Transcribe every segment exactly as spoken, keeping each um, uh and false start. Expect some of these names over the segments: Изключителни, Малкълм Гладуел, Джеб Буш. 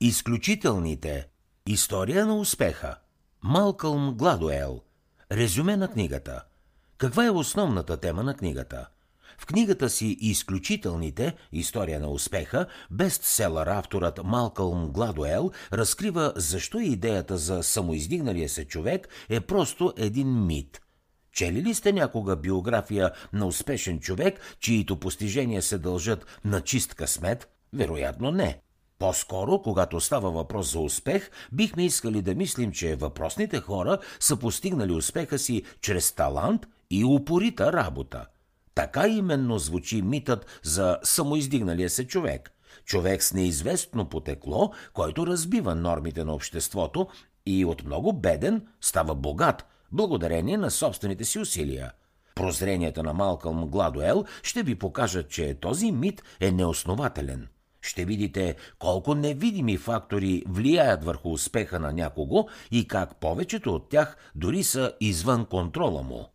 Изключителните. История на успеха. Малкълм Гладуел. Резюме на книгата. Каква е основната тема на книгата? В книгата си «Изключителните. История на успеха» бестселър авторът Малкълм Гладуел разкрива защо идеята за самоиздигналия се човек е просто един мит. Чели ли сте някога биография на успешен човек, чието постижения се дължат на чист късмет? Вероятно не. По-скоро, когато става въпрос за успех, бихме искали да мислим, че въпросните хора са постигнали успеха си чрез талант и упорита работа. Така именно звучи митът за самоиздигналия се човек. Човек с неизвестно потекло, който разбива нормите на обществото и от много беден става богат, благодарение на собствените си усилия. Прозренията на Малкълм Гладуел ще ви покажат, че този мит е неоснователен. Ще видите колко невидими фактори влияят върху успеха на някого и как повечето от тях дори са извън контрола му.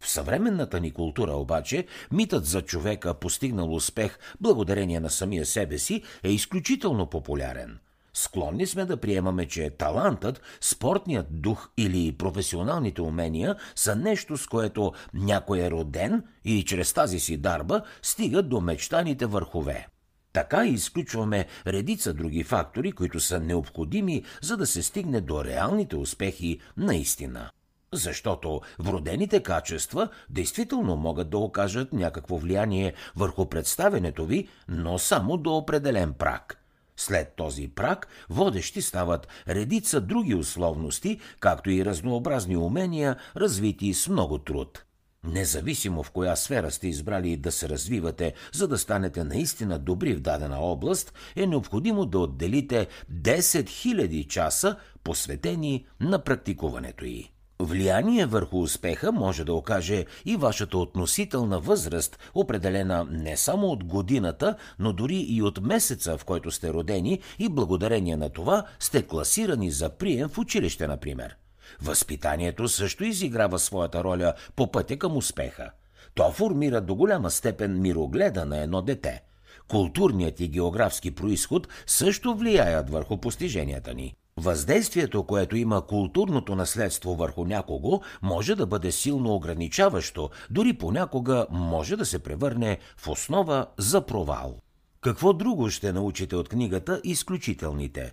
В съвременната ни култура обаче митът за човека, постигнал успех благодарение на самия себе си, е изключително популярен. Склонни сме да приемаме, че талантът, спортният дух или професионалните умения са нещо, с което някой е роден и чрез тази си дарба стига до мечтаните върхове. Така изключваме редица други фактори, които са необходими, за да се стигне до реалните успехи наистина. Защото вродените качества действително могат да окажат някакво влияние върху представянето ви, но само до определен праг. След този праг водещи стават редица други условности, както и разнообразни умения, развити с много труд. Независимо в коя сфера сте избрали да се развивате, за да станете наистина добри в дадена област, е необходимо да отделите десет хиляди часа, посветени на практикуването ѝ. Влияние върху успеха може да окаже и вашата относителна възраст, определена не само от годината, но дори и от месеца, в който сте родени и благодарение на това сте класирани за прием в училище, например. Възпитанието също изиграва своята роля по пътя към успеха. То формира до голяма степен мирогледа на едно дете. Културният и географски произход също влияят върху постиженията ни. Въздействието, което има културното наследство върху някого, може да бъде силно ограничаващо, дори понякога може да се превърне в основа за провал. Какво друго ще научите от книгата «Изключителните»?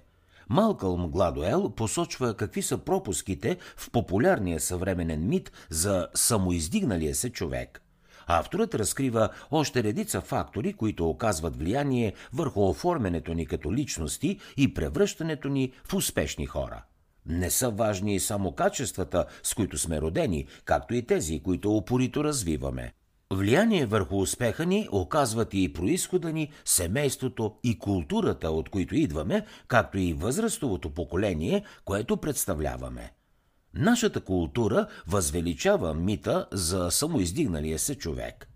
Малкълм Гладуел посочва какви са пропуските в популярния съвременен мит за самоиздигналия се човек. Авторът разкрива още редица фактори, които оказват влияние върху оформянето ни като личности и превръщането ни в успешни хора. Не са важни само качествата, с които сме родени, както и тези, които упорито развиваме. Влияние върху успеха ни оказват и произхода ни, семейството и културата, от които идваме, както и възрастовото поколение, което представляваме. Нашата култура възвеличава мита за самоиздигналия се човек.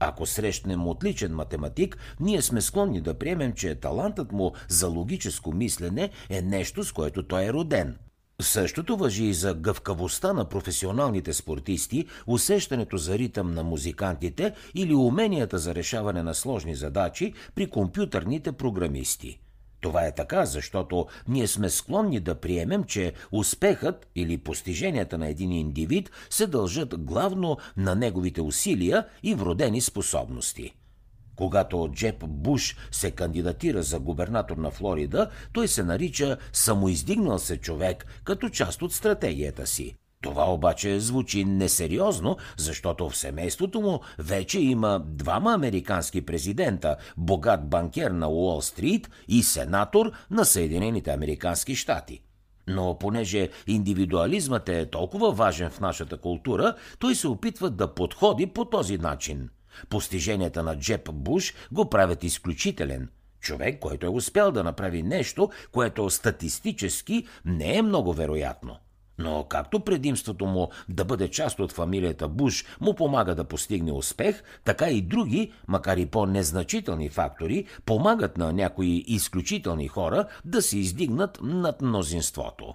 Ако срещнем отличен математик, ние сме склонни да приемем, че талантът му за логическо мислене е нещо, с което той е роден. Същото важи и за гъвкавостта на професионалните спортисти, усещането за ритъм на музикантите или уменията за решаване на сложни задачи при компютърните програмисти. Това е така, защото ние сме склонни да приемем, че успехът или постиженията на един индивид се дължат главно на неговите усилия и вродени способности. Когато Джеб Буш се кандидатира за губернатор на Флорида, той се нарича самоиздигнал се човек като част от стратегията си. Това обаче звучи несериозно, защото в семейството му вече има двама американски президента, богат банкер на Уолстрийт и сенатор на Съединените американски щати. Но понеже индивидуализмът е толкова важен в нашата култура, той се опитва да подходи по този начин. Постиженията на Джеб Буш го правят изключителен. Човек, който е успял да направи нещо, което статистически не е много вероятно. Но както предимството му да бъде част от фамилията Буш му помага да постигне успех, така и други, макар и по-незначителни фактори, помагат на някои изключителни хора да се издигнат над мнозинството.